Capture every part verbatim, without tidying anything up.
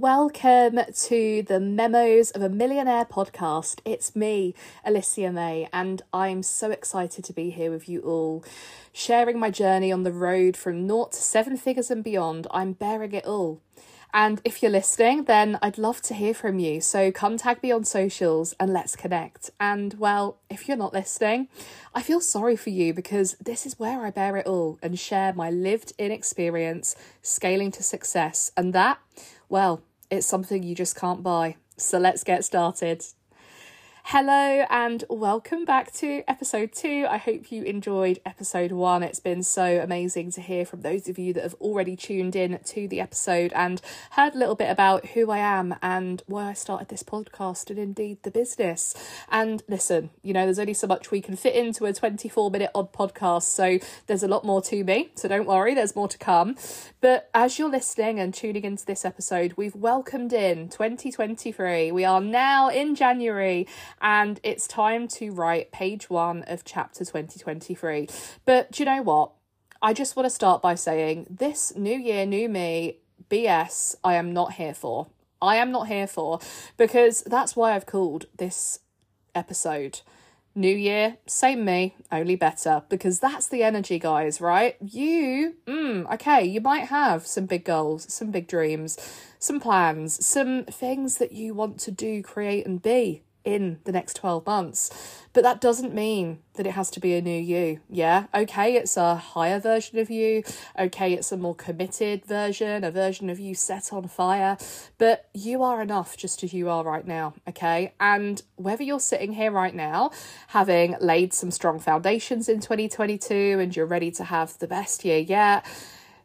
Welcome to the Memos of a Millionaire podcast. It's me, Alicia May, and I'm so excited to be here with you all, sharing my journey on the road from naught to seven figures and beyond. I'm bearing it all. And if you're listening, then I'd love to hear from you. So come tag me on socials and let's connect. And well, if you're not listening, I feel sorry for you because this is where I bear it all and share my lived-in experience scaling to success. And that, well, it's something you just can't buy. So let's get started. Hello and welcome back to episode two. I hope you enjoyed episode one. It's been so amazing to hear from those of you that have already tuned in to the episode and heard a little bit about who I am and why I started this podcast and indeed the business. And listen, you know, there's only so much we can fit into a twenty-four minute odd podcast. So there's a lot more to me. So don't worry, there's more to come. But as you're listening and tuning into this episode, we've welcomed in twenty twenty-three. We are now in January. And it's time to write page one of chapter twenty twenty-three. But do you know what? I just want to start by saying this new year, new me, B S, I am not here for. I am not here for, because that's why I've called this episode New Year, Same Me, Only Better, because that's the energy, guys, right? You, mm, okay, you might have some big goals, some big dreams, some plans, some things that you want to do, create and be in the next twelve months. But that doesn't mean that it has to be a new you. Yeah, okay, it's a higher version of you. Okay, it's a more committed version, a version of you set on fire. But you are enough just as you are right now, okay? And whether you're sitting here right now, having laid some strong foundations in twenty twenty-two and you're ready to have the best year yet,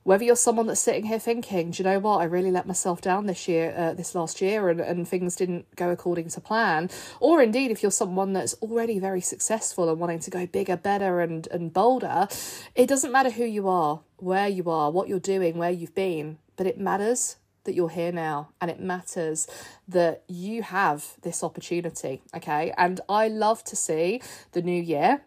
whether you're someone that's sitting here thinking, do you know what, I really let myself down this year, uh, this last year, and, and things didn't go according to plan. Or indeed, if you're someone that's already very successful and wanting to go bigger, better and, and bolder, it doesn't matter who you are, where you are, what you're doing, where you've been, but it matters that you're here now, and it matters that you have this opportunity, okay? And I love to see the new year.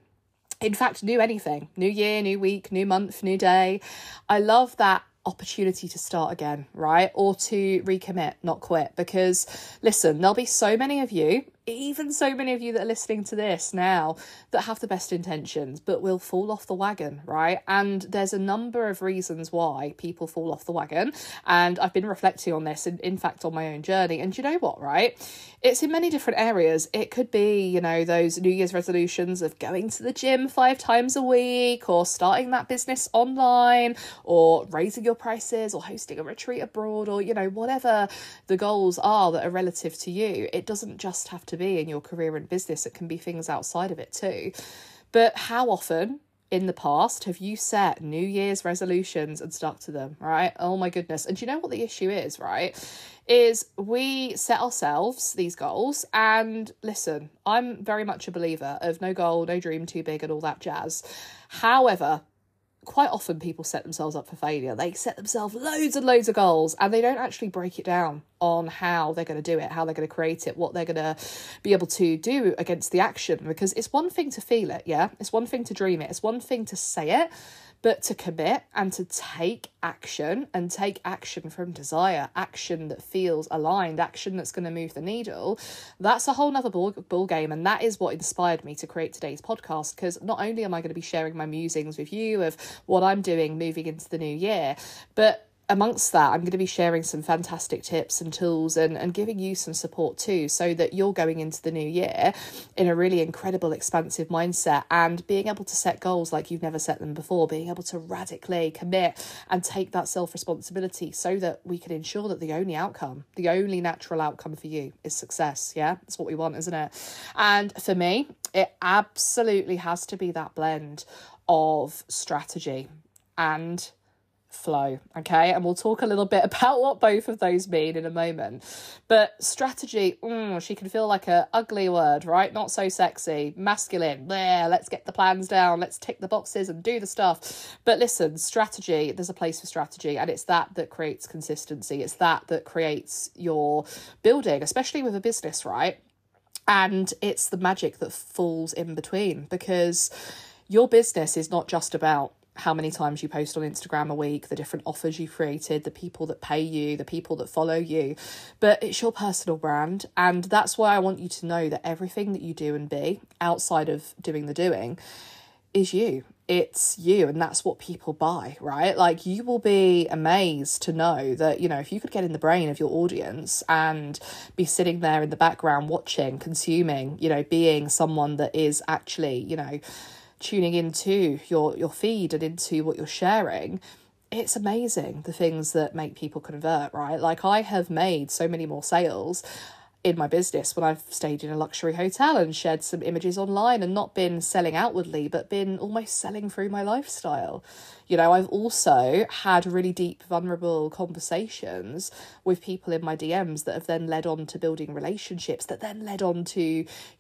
In fact, new anything, new year, new week, new month, new day. I love that opportunity to start again, right? Or to recommit, not quit. Because listen, there'll be so many of you, even so many of you that are listening to this now, that have the best intentions, but will fall off the wagon, right? And there's a number of reasons why people fall off the wagon. And I've been reflecting on this, in, in fact, on my own journey. And you know what, right? It's in many different areas. It could be, you know, those New Year's resolutions of going to the gym five times a week, or starting that business online, or raising your prices, or hosting a retreat abroad, or, you know, whatever the goals are that are relative to you. It doesn't just have to be in your career and business. It can be things outside of it too. But how often in the past have you set New Year's resolutions and stuck to them, right? Oh my goodness. And do you know what the issue is, right? Is we set ourselves these goals, and listen, I'm very much a believer of no goal, no dream too big and all that jazz. However, quite often people set themselves up for failure. They set themselves loads and loads of goals and they don't actually break it down on how they're going to do it, how they're going to create it, what they're going to be able to do against the action. Because it's one thing to feel it, yeah? It's one thing to dream it. It's one thing to say it, but to commit and to take action and take action from desire, action that feels aligned, action that's going to move the needle, that's a whole nother ball, ball game. And that is what inspired me to create today's podcast, because not only am I going to be sharing my musings with you of what I'm doing moving into the new year, but amongst that, I'm going to be sharing some fantastic tips and tools and, and giving you some support too, so that you're going into the new year in a really incredible, expansive mindset and being able to set goals like you've never set them before, being able to radically commit and take that self-responsibility so that we can ensure that the only outcome, the only natural outcome for you is success. Yeah, that's what we want, isn't it? And for me, it absolutely has to be that blend of strategy and flow, okay? And we'll talk a little bit about what both of those mean in a moment. But strategy, mm, she can feel like a ugly word, right? Not so sexy, masculine. Bleh, let's get the plans down, let's tick the boxes and do the stuff. But listen, strategy, there's a place for strategy, and it's that that creates consistency. It's that that creates your building, especially with a business, right? And it's the magic that falls in between, because your business is not just about how many times you post on Instagram a week, the different offers you've created, the people that pay you, the people that follow you, but it's your personal brand. And that's why I want you to know that everything that you do and be outside of doing the doing is you. It's you, and that's what people buy, right? Like, you will be amazed to know that, you know, if you could get in the brain of your audience and be sitting there in the background watching, consuming, you know, being someone that is actually, you know, tuning into your your feed and into what you're sharing, it's amazing the things that make people convert, right? Like, I have made so many more sales in my business when I've stayed in a luxury hotel and shared some images online and not been selling outwardly, but been almost selling through my lifestyle. You know, I've also had really deep, vulnerable conversations with people in my D Ms that have then led on to building relationships that then led on to,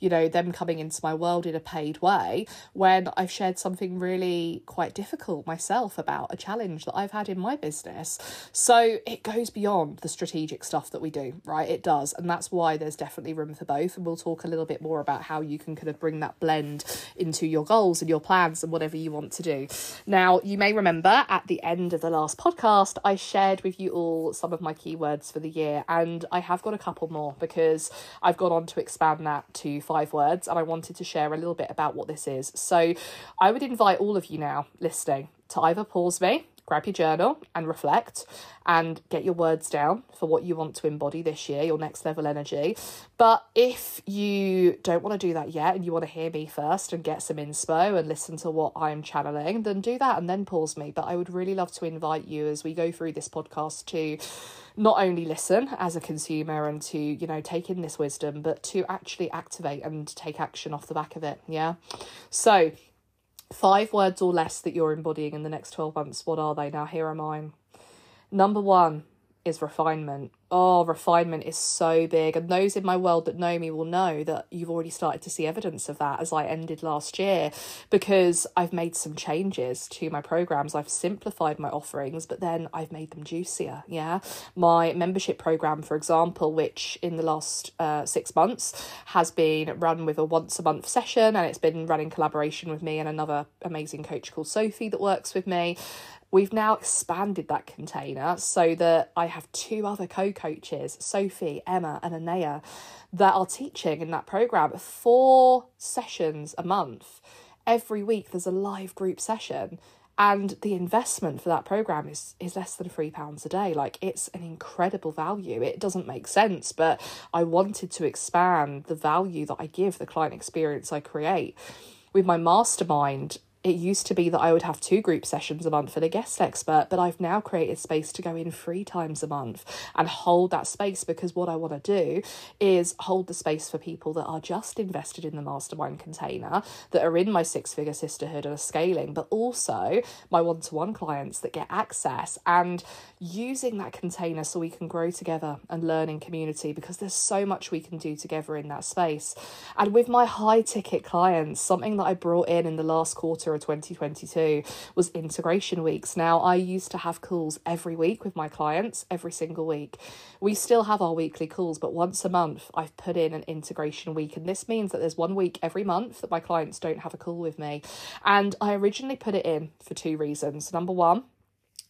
you know, them coming into my world in a paid way when I've shared something really quite difficult myself about a challenge that I've had in my business. So it goes beyond the strategic stuff that we do, right? It does. And that's why there's definitely room for both, and we'll talk a little bit more about how you can kind of bring that blend into your goals and your plans and whatever you want to do. Now, you may remember at the end of the last podcast I shared with you all some of my keywords for the year, and I have got a couple more because I've gone on to expand that to five words and I wanted to share a little bit about what this is. So I would invite all of you now listening to either pause me, grab your journal and reflect and get your words down for what you want to embody this year, your next level energy. But if you don't want to do that yet and you want to hear me first and get some inspo and listen to what I'm channeling, then do that and then pause me. But I would really love to invite you as we go through this podcast to not only listen as a consumer and to, you know, take in this wisdom, but to actually activate and take action off the back of it. Yeah. So five words or less that you're embodying in the next twelve months. What are they? Now, here are mine. Number one is refinement. Oh, refinement is so big. And those in my world that know me will know that you've already started to see evidence of that as I ended last year, because I've made some changes to my programs. I've simplified my offerings, but then I've made them juicier. Yeah. My membership program, for example, which in the last uh, six months has been run with a once a month session, and it's been run in collaboration with me and another amazing coach called Sophie that works with me. We've now expanded that container so that I have two other co-coaches, Sophie, Emma and Anaya, that are teaching in that program four sessions a month. Every week there's a live group session. And the investment for that program is, is less than three pounds a day. Like, it's an incredible value. It doesn't make sense, but I wanted to expand the value that I give, the client experience I create. With my mastermind, it used to be that I would have two group sessions a month for a guest expert, but I've now created space to go in three times a month and hold that space, because what I want to do is hold the space for people that are just invested in the mastermind container, that are in my six-figure sisterhood and are scaling, but also my one-to-one clients that get access, and using that container so we can grow together and learn in community, because there's so much we can do together in that space. And with my high-ticket clients, something that I brought in in the last quarter of twenty twenty-two was integration weeks. Now, I used to have calls every week with my clients, every single week. We still have our weekly calls, but once a month I've put in an integration week, and this means that there's one week every month that my clients don't have a call with me. And I originally put it in for two reasons. Number one,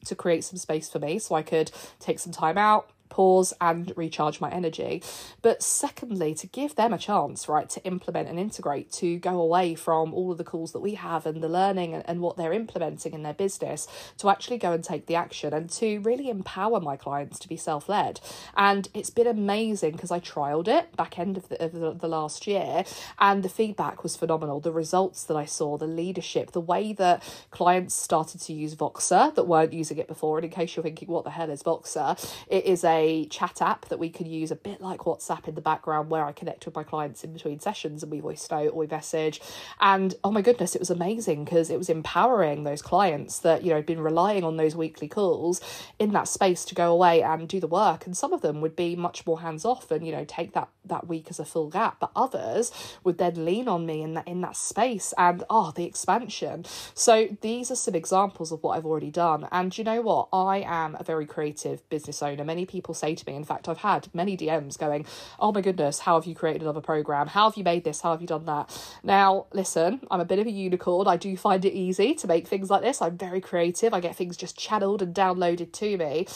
to create some space for me so I could take some time out, pause and recharge my energy, but secondly to give them a chance, right, to implement and integrate, to go away from all of the calls that we have and the learning and, and what they're implementing in their business, to actually go and take the action and to really empower my clients to be self-led. And it's been amazing because I trialed it back end of the, of the, the last year, and the feedback was phenomenal. The results that I saw, the leadership, the way that clients started to use Voxer that weren't using it before. And in case you're thinking, what the hell is Voxer? It is a A chat app that we can use a bit like WhatsApp in the background, where I connect with my clients in between sessions and we voice note or we message. And oh my goodness, it was amazing because it was empowering those clients that, you know, had been relying on those weekly calls in that space to go away and do the work. And some of them would be much more hands off and, you know, take that that week as a full gap, but others would then lean on me in that in that space. And oh, the expansion. So these are some examples of what I've already done. And you know what, I am a very creative business owner. Many people people say to me, in fact, I've had many D Ms going, oh my goodness, how have you created another program? How have you made this? How have you done that? Now, listen, I'm a bit of a unicorn. I do find it easy to make things like this. I'm very creative. I get things just channeled and downloaded to me.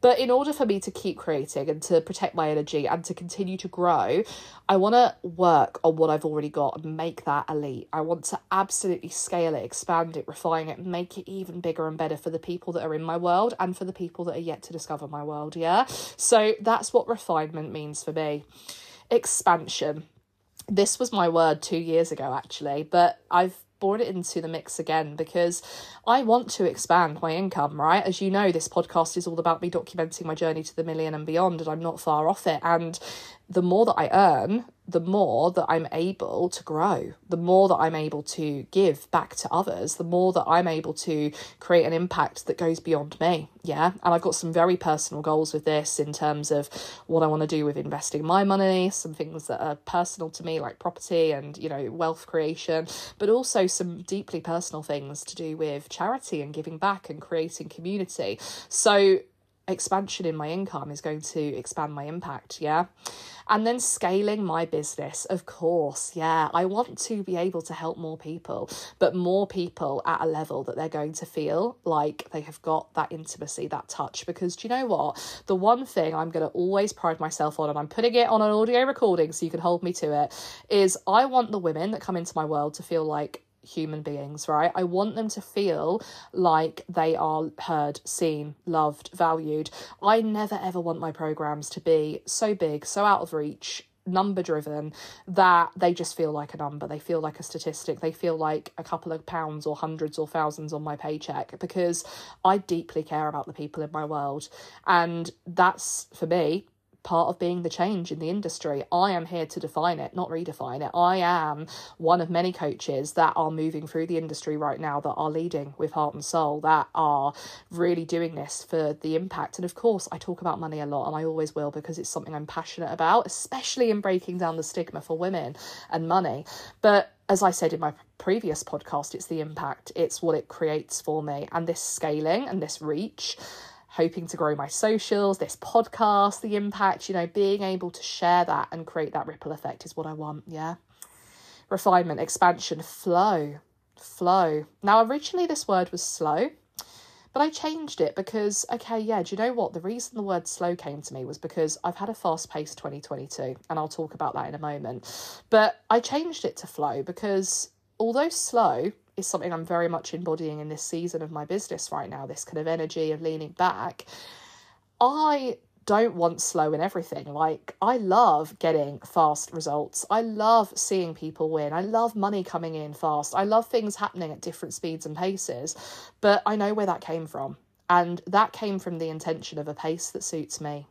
But in order for me to keep creating and to protect my energy and to continue to grow, I want to work on what I've already got and make that elite. I want to absolutely scale it, expand it, refine it, make it even bigger and better for the people that are in my world and for the people that are yet to discover my world, yeah? So that's what refinement means for me. Expansion. This was my word two years ago, actually, but I've brought it into the mix again because I want to expand my income, right? As you know, this podcast is all about me documenting my journey to the million and beyond, and I'm not far off it. And the more that I earn, the more that I'm able to grow, the more that I'm able to give back to others, the more that I'm able to create an impact that goes beyond me, yeah? And I've got some very personal goals with this in terms of what I want to do with investing my money, some things that are personal to me like property and, you know, wealth creation, but also some deeply personal things to do with charity and giving back and creating community. So expansion in my income is going to expand my impact, yeah? And then scaling my business, of course, yeah. I want to be able to help more people, but more people at a level that they're going to feel like they have got that intimacy, that touch. Because do you know what? The one thing I'm going to always pride myself on, and I'm putting it on an audio recording so you can hold me to it, is I want the women that come into my world to feel like human beings, right? I want them to feel like they are heard, seen, loved, valued. I never ever want my programs to be so big, so out of reach, number driven, that they just feel like a number, they feel like a statistic, they feel like a couple of pounds or hundreds or thousands on my paycheck, because I deeply care about the people in my world. And that's, for me, part of being the change in the industry. I am here to define it, not redefine it. I am one of many coaches that are moving through the industry right now that are leading with heart and soul, that are really doing this for the impact. And of course, I talk about money a lot, and I always will, because it's something I'm passionate about, especially in breaking down the stigma for women and money. But as I said in my previous podcast, it's the impact, it's what it creates for me. And this scaling and this reach, hoping to grow my socials, this podcast, the impact, you know, being able to share that and create that ripple effect is what I want, yeah? Refinement, expansion, flow, flow. Now, originally this word was slow, but I changed it because, okay, yeah, do you know what? The reason the word slow came to me was because I've had a fast-paced twenty twenty-two, and I'll talk about that in a moment. But I changed it to flow because although slow is something I'm very much embodying in this season of my business right now, this kind of energy of leaning back, I don't want slow in everything. Like, I love getting fast results. I love seeing people win. I love money coming in fast. I love things happening at different speeds and paces. But I know where that came from. And that came from the intention of a pace that suits me.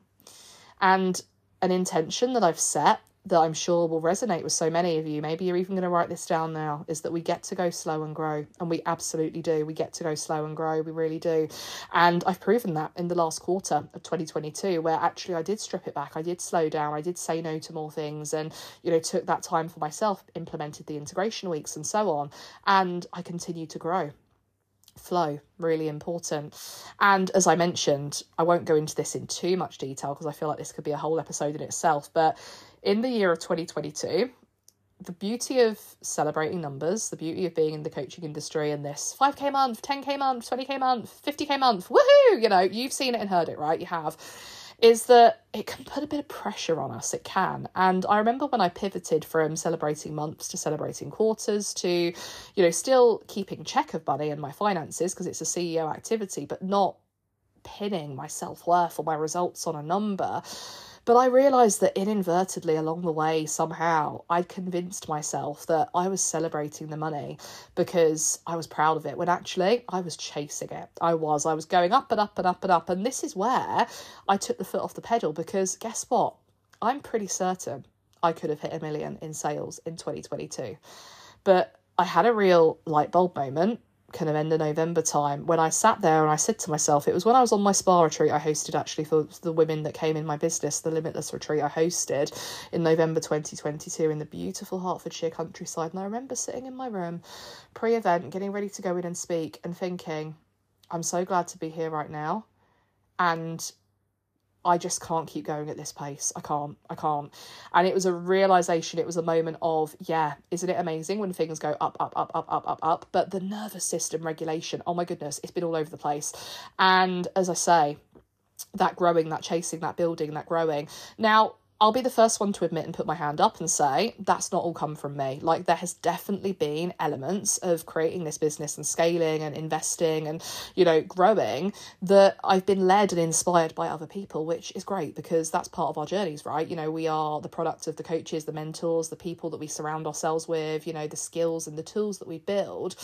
And an intention that I've set that I'm sure will resonate with so many of you, maybe you're even going to write this down now, is that we get to go slow and grow. And we absolutely do. We get to go slow and grow. We really do. And I've proven that in the last quarter of twenty twenty-two, where actually I did strip it back. I did slow down. I did say no to more things and, you know, took that time for myself, implemented the integration weeks and so on. And I continue to grow. Flow, really important. And as I mentioned, I won't go into this in too much detail because I feel like this could be a whole episode in itself. But in the year of twenty twenty-two, the beauty of celebrating numbers, the beauty of being in the coaching industry and this five K month, ten K month, twenty K month, fifty K month, woohoo, you know, you've seen it and heard it, right? You have. Is that it can put a bit of pressure on us, it can. And I remember when I pivoted from celebrating months to celebrating quarters to, you know, still keeping check of money and my finances because it's a C E O activity, but not pinning my self-worth or my results on a number. But I realised that inadvertently along the way, somehow, I'd convinced myself that I was celebrating the money because I was proud of it, when actually I was chasing it. I was. I was going up and up and up and up. And this is where I took the foot off the pedal, because guess what? I'm pretty certain I could have hit a million in sales in twenty twenty-two. But I had a real light bulb moment kind of end of November time when I sat there and I said to myself, it was when I was on my spa retreat I hosted actually for the women that came in my business, the Limitless Retreat I hosted in November twenty twenty-two in the beautiful Hertfordshire countryside. And I remember sitting in my room pre-event, getting ready to go in and speak and thinking, I'm so glad to be here right now. And I just can't keep going at this pace. I can't, I can't. And it was a realization. It was a moment of, yeah, isn't it amazing when things go up, up, up, up, up, up, up, but the nervous system regulation, oh my goodness, it's been all over the place. And as I say, that growing, that chasing, that building, that growing. Now, I'll be the first one to admit and put my hand up and say, that's not all come from me. Like, there has definitely been elements of creating this business and scaling and investing and, you know, growing that I've been led and inspired by other people, which is great because that's part of our journeys, right? You know, we are the product of the coaches, the mentors, the people that we surround ourselves with, you know, the skills and the tools that we build.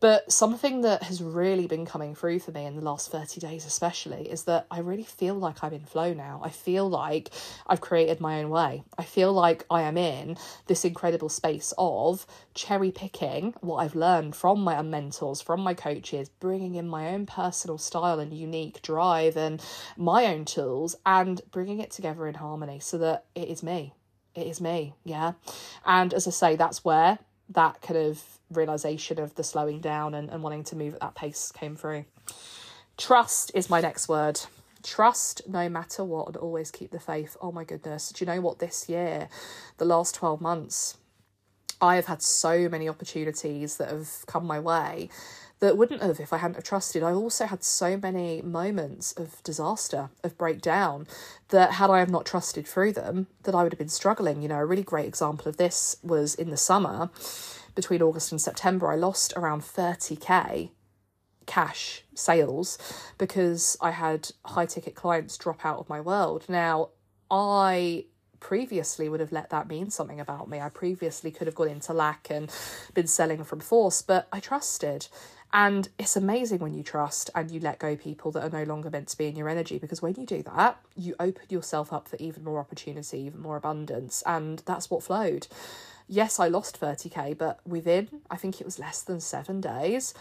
But something that has really been coming through for me in the last thirty days, especially, is that I really feel like I'm in flow now. I feel like I've created my own way. I feel like I am in this incredible space of cherry picking what I've learned from my mentors, from my coaches, bringing in my own personal style and unique drive and my own tools and bringing it together in harmony so that it is me. It is me. Yeah. And as I say, that's where that kind of realization of the slowing down and, and wanting to move at that pace came through. Trust is my next word. Trust no matter what and always keep the faith. Oh my goodness. Do you know what? This year, the last twelve months, I have had so many opportunities that have come my way that wouldn't have if I hadn't have trusted. I also had so many moments of disaster, of breakdown, that had I have not trusted through them, that I would have been struggling. You know, a really great example of this was in the summer, between August and September, I lost around thirty K cash sales because I had high ticket clients drop out of my world. Now, I previously would have let that mean something about me. I previously could have gone into lack and been selling from force, but I trusted. And it's amazing when you trust and you let go people that are no longer meant to be in your energy, because when you do that, you open yourself up for even more opportunity, even more abundance. And that's what flowed. Yes, I lost thirty K, but within, I think it was less than seven days,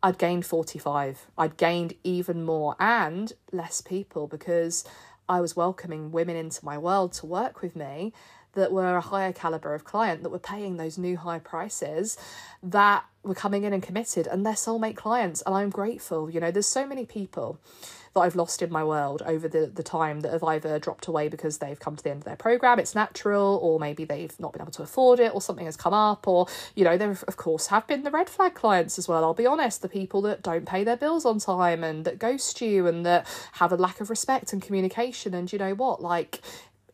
I'd gained forty-five. I'd gained even more and less people because I was welcoming women into my world to work with me that were a higher caliber of client, that were paying those new high prices, that were coming in and committed, and they're soulmate clients. And I'm grateful. You know, there's so many people that I've lost in my world over the, the time that have either dropped away because they've come to the end of their program, it's natural, or maybe they've not been able to afford it, or something has come up, or, you know, there of course have been the red flag clients as well. I'll be honest, the people that don't pay their bills on time and that ghost you and that have a lack of respect and communication. And you know what, like,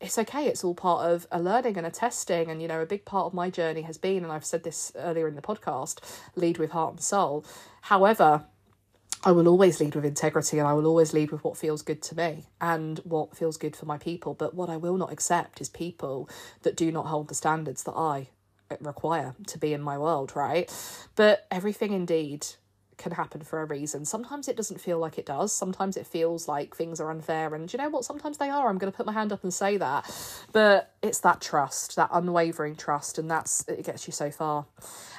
it's okay. It's all part of a learning and a testing. And, you know, a big part of my journey has been, and I've said this earlier in the podcast, lead with heart and soul. However, I will always lead with integrity, and I will always lead with what feels good to me and what feels good for my people. But what I will not accept is people that do not hold the standards that I require to be in my world, right? But everything indeed can happen for a reason. Sometimes it doesn't feel like it does. Sometimes it feels like things are unfair, and you know what, sometimes they are. I'm going to put my hand up and say that. But it's that trust, that unwavering trust, and that's it gets you so far.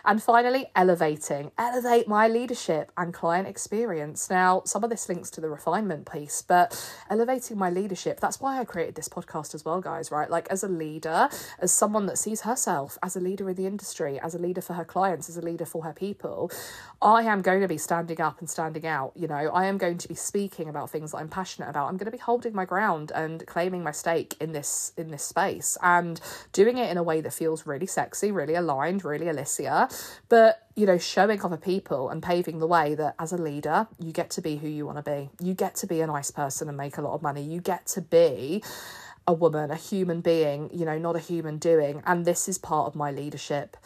And finally, elevating elevate my leadership and client experience. Now, some of this links to the refinement piece, but elevating my leadership, that's why I created this podcast as well, guys, right? Like, as a leader, as someone that sees herself as a leader in the industry, as a leader for her clients, as a leader for her people, I am going to be standing up and standing out. You know, I am going to be speaking about things that I'm passionate about. I'm going to be holding my ground and claiming my stake in this in this space, and doing it in a way that feels really sexy, really aligned, really Alicia, but you know, showing other people and paving the way that as a leader, you get to be who you want to be. You get to be a nice person and make a lot of money. You get to be a woman, a human being, you know, not a human doing. And this is part of my leadership,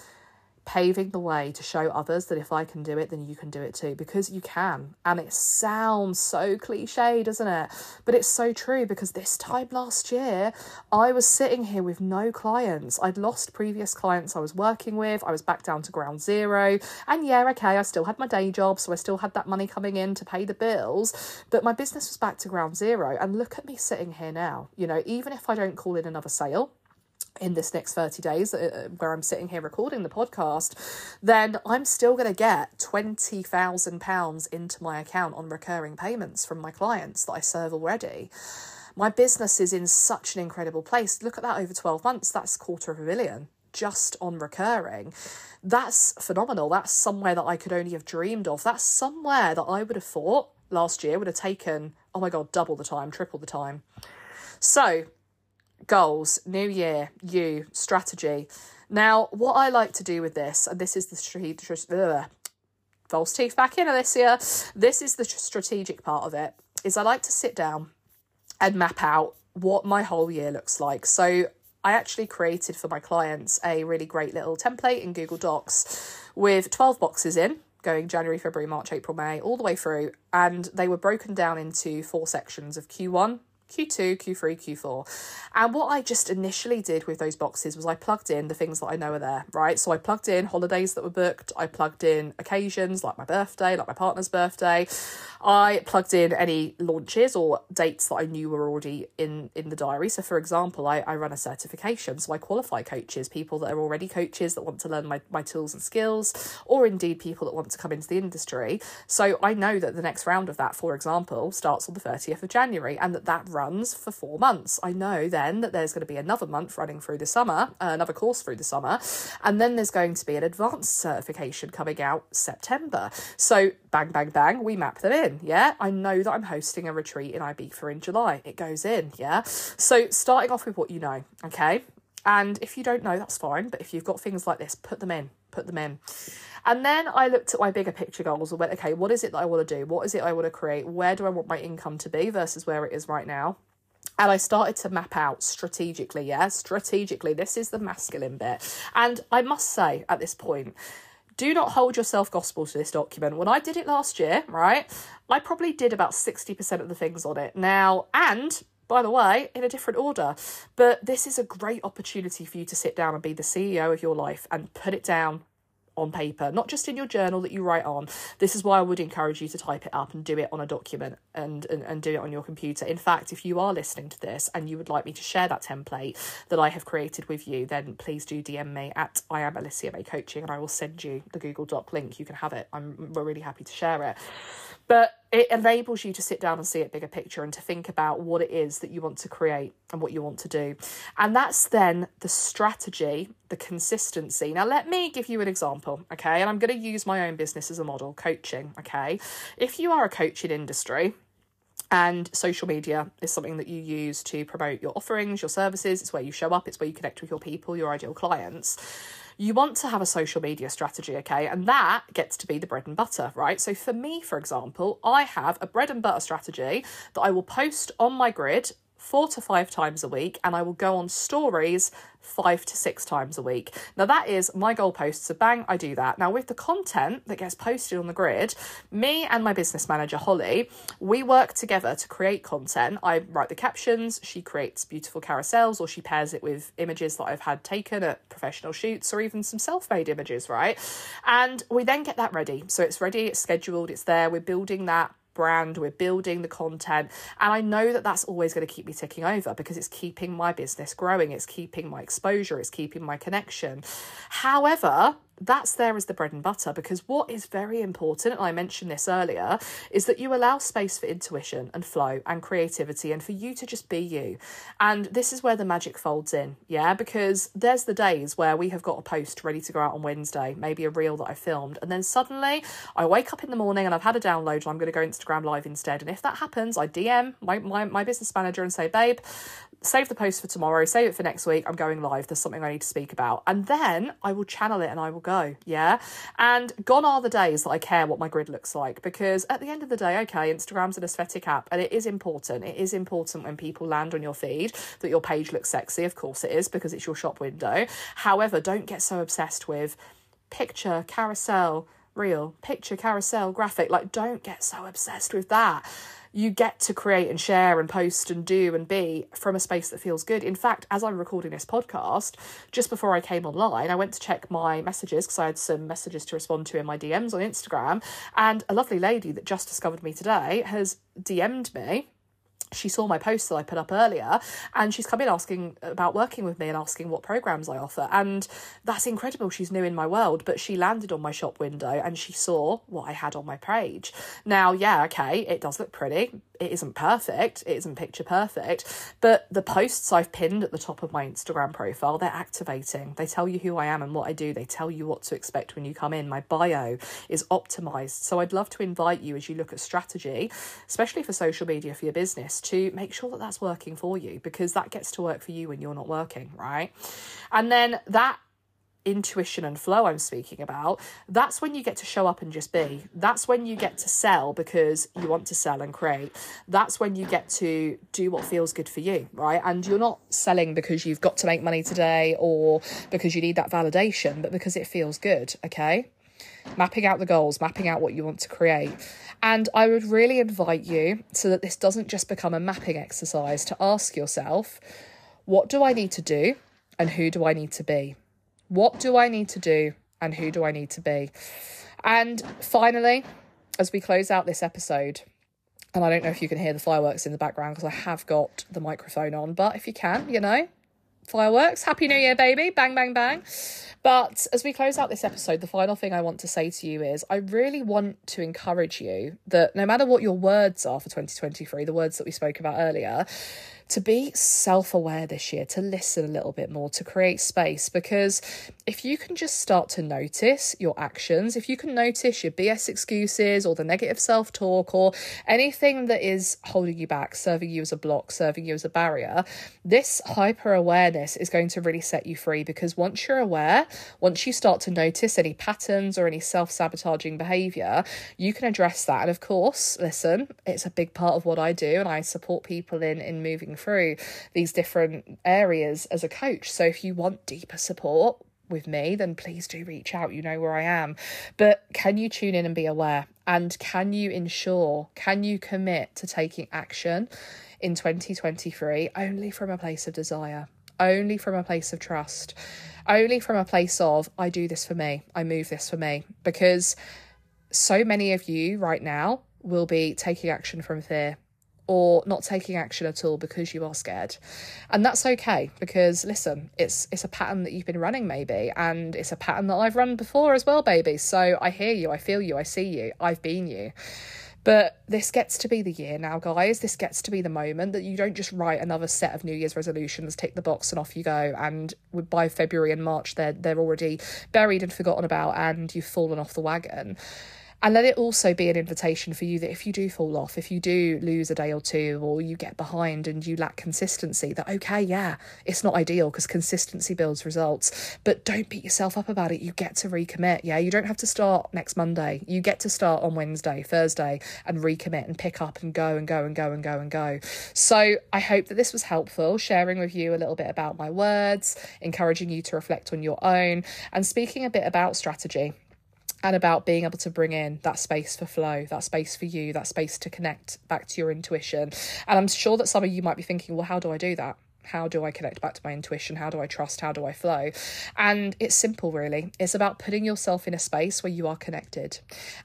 paving the way to show others that if I can do it, then you can do it too, because you can. And it sounds so cliche, doesn't it? But it's so true, because this time last year, I was sitting here with no clients. I'd lost previous clients I was working with. I was back down to ground zero. And yeah, okay, I still had my day job, so I still had that money coming in to pay the bills, but my business was back to ground zero. And look at me sitting here now. You know, even if I don't call in another sale in this next thirty days uh, where I'm sitting here recording the podcast, then I'm still going to get twenty thousand pounds into my account on recurring payments from my clients that I serve already. My business is in such an incredible place. Look at that, over twelve months, that's a quarter of a million just on recurring. That's phenomenal. That's somewhere that I could only have dreamed of. That's somewhere that I would have thought last year would have taken, oh my God, double the time, triple the time. So goals, new year, you, strategy. Now, what I like to do with this, and this is the strategic, false teeth back in, Alicia. This is the strategic part of it, is I like to sit down and map out what my whole year looks like. So I actually created for my clients a really great little template in Google Docs with twelve boxes in, going January, February, March, April, May, all the way through. And they were broken down into four sections of Q one, Q two, Q three, Q four. And what I just initially did with those boxes was I plugged in the things that I know are there, right? So I plugged in holidays that were booked. I plugged in occasions like my birthday, like my partner's birthday. I plugged in any launches or dates that I knew were already in, in the diary. So for example, I, I run a certification. So I qualify coaches, people that are already coaches that want to learn my, my tools and skills, or indeed people that want to come into the industry. So I know that the next round of that, for example, starts on the thirtieth of January and that that runs for four months. I know then that there's going to be another month running through the summer, uh, another course through the summer, and then there's going to be an advanced certification coming out September. So bang, bang, bang, we map them in, yeah? I know that I'm hosting a retreat in Ibiza in July. It goes in, yeah? So starting off with what you know, okay? And if you don't know, that's fine, but if you've got things like this, put them in, put them in. And then I looked at my bigger picture goals and went, okay, what is it that I want to do? What is it I want to create? Where do I want my income to be versus where it is right now? And I started to map out strategically, yeah, strategically. This is the masculine bit. And I must say at this point, do not hold yourself gospel to this document. When I did it last year, right, I probably did about sixty percent of the things on it now. And by the way, in a different order. But this is a great opportunity for you to sit down and be the C E O of your life and put it down on paper, not just in your journal that you write on. This is why I would encourage you to type it up and do it on a document and, and, and do it on your computer. In fact, if you are listening to this and you would like me to share that template that I have created with you, then please do D M me at I am Alicia May Coaching and I will send you the Google Doc link. You can have it. I'm we're really happy to share it. But it enables you to sit down and see it bigger picture and to think about what it is that you want to create and what you want to do. And that's then the strategy, the consistency. Now, let me give you an example, okay? And I'm going to use my own business as a model, coaching, okay? If you are a coaching industry, and social media is something that you use to promote your offerings, your services, it's where you show up, it's where you connect with your people, your ideal clients, you want to have a social media strategy, okay? And that gets to be the bread and butter, right? So for me, for example, I have a bread and butter strategy that I will post on my grid four to five times a week, and I will go on stories five to six times a week. Now that is my goal post, so bang, I do that. Now with the content that gets posted on the grid, me and my business manager, Holly, we work together to create content. I write the captions, she creates beautiful carousels, or she pairs it with images that I've had taken at professional shoots or even some self-made images, right? And we then get that ready. So it's ready, it's scheduled, it's there, we're building that brand, we're building the content, and I know that that's always going to keep me ticking over because it's keeping my business growing, it's keeping my exposure, it's keeping my connection. However, that's there as the bread and butter, because what is very important, and I mentioned this earlier, is that you allow space for intuition and flow and creativity and for you to just be you. And this is where the magic folds in, yeah, because there's the days where we have got a post ready to go out on Wednesday, maybe a reel that I filmed, and then suddenly I wake up in the morning and I've had a download and I'm going to go Instagram live instead. And if that happens, I D M my, my, my business manager and say, babe, save the post for tomorrow, save it for next week, I'm going live, there's something I need to speak about. And then I will channel it and I will go, yeah? And gone are the days that I care what my grid looks like, because at the end of the day, okay, Instagram's an aesthetic app and it is important. It is important when people land on your feed that your page looks sexy. Of course it is, because it's your shop window. However, don't get so obsessed with picture, carousel, reel, picture, carousel, graphic. Like, don't get so obsessed with that. You get to create and share and post and do and be from a space that feels good. In fact, as I'm recording this podcast, just before I came online, I went to check my messages because I had some messages to respond to in my D Ms on Instagram. And a lovely lady that just discovered me today has D M'd me. She saw my post that I put up earlier and she's come in asking about working with me and asking what programs I offer. And that's incredible. She's new in my world, but she landed on my shop window and she saw what I had on my page. Now, yeah, okay, it does look pretty. It isn't perfect. It isn't picture perfect. But the posts I've pinned at the top of my Instagram profile, they're activating. They tell you who I am and what I do. They tell you what to expect when you come in. My bio is optimized. So I'd love to invite you, as you look at strategy, especially for social media for your business, is to make sure that that's working for you, because that gets to work for you when you're not working, right? And then that intuition and flow I'm speaking about, that's when you get to show up and just be. That's when you get to sell because you want to sell and create. That's when you get to do what feels good for you, right? And you're not selling because you've got to make money today or because you need that validation, but because it feels good, okay? Mapping out the goals, mapping out what you want to create. And I would really invite you, so that this doesn't just become a mapping exercise, to ask yourself, what do I need to do and who do I need to be? What do I need to do and who do I need to be? And finally, as we close out this episode, and I don't know if you can hear the fireworks in the background because I have got the microphone on, but if you can, you know, fireworks, Happy New Year, baby, bang, bang, bang. But as we close out this episode, the final thing I want to say to you is I really want to encourage you that no matter what your words are for twenty twenty-three, the words that we spoke about earlier, to be self-aware this year, to listen a little bit more, to create space. Because if you can just start to notice your actions, if you can notice your B S excuses or the negative self-talk or anything that is holding you back, serving you as a block, serving you as a barrier, this hyper-awareness is going to really set you free. Because once you're aware, once you start to notice any patterns or any self-sabotaging behaviour, you can address that. And of course, listen, it's a big part of what I do, and I support people in, in moving through these different areas as a coach. So if you want deeper support with me, then please do reach out. You know where I am. But can you tune in and be aware? And can you ensure, can you commit to taking action in twenty twenty-three only from a place of desire? Only from a place of trust, only from a place of, I do this for me, I move this for me, because so many of you right now will be taking action from fear or not taking action at all because you are scared. And that's okay, because listen, it's it's a pattern that you've been running maybe, and it's a pattern that I've run before as well, baby. So I hear you, I feel you, I see you, I've been you. But this gets to be the year now, guys. This gets to be the moment that you don't just write another set of New Year's resolutions, tick the box and off you go. And by February and March, they're, they're already buried and forgotten about and you've fallen off the wagon. And let it also be an invitation for you that if you do fall off, if you do lose a day or two, or you get behind and you lack consistency, that, okay, yeah, it's not ideal because consistency builds results, but don't beat yourself up about it. You get to recommit. Yeah, you don't have to start next Monday. You get to start on Wednesday, Thursday, and recommit and pick up and go and go and go and go and go. So I hope that this was helpful, sharing with you a little bit about my words, encouraging you to reflect on your own, and speaking a bit about strategy. And about being able to bring in that space for flow, that space for you, that space to connect back to your intuition. And I'm sure that some of you might be thinking, well, how do I do that? How do I connect back to my intuition? How do I trust? How do I flow? And it's simple, really. It's about putting yourself in a space where you are connected.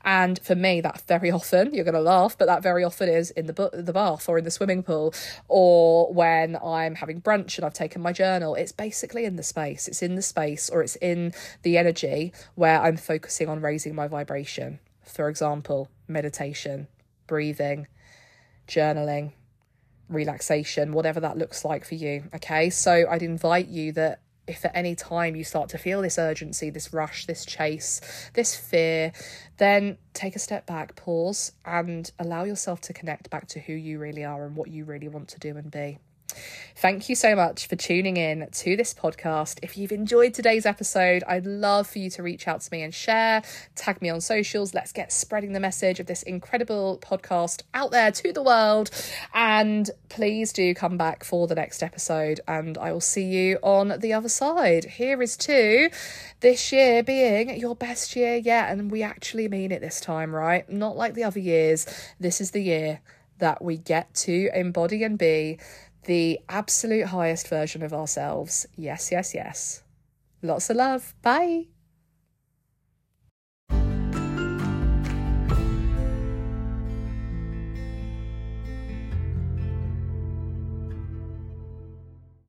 And for me, that very often, you're going to laugh, but that very often is in the, bu- the bath or in the swimming pool, or when I'm having brunch and I've taken my journal. It's basically in the space. It's in the space, or it's in the energy where I'm focusing on raising my vibration. For example, meditation, breathing, journaling, relaxation, whatever that looks like for you. Okay, so I'd invite you that if at any time you start to feel this urgency, this rush, this chase, this fear, then take a step back, pause, and allow yourself to connect back to who you really are and what you really want to do and be. Thank you so much for tuning in to this podcast. If you've enjoyed today's episode, I'd love for you to reach out to me and share, tag me on socials. Let's get spreading the message of this incredible podcast out there to the world. And please do come back for the next episode, and I will see you on the other side. Here is to this year being your best year yet. And we actually mean it this time, right? Not like the other years. This is the year that we get to embody and be the absolute highest version of ourselves. Yes, yes, yes. Lots of love. Bye.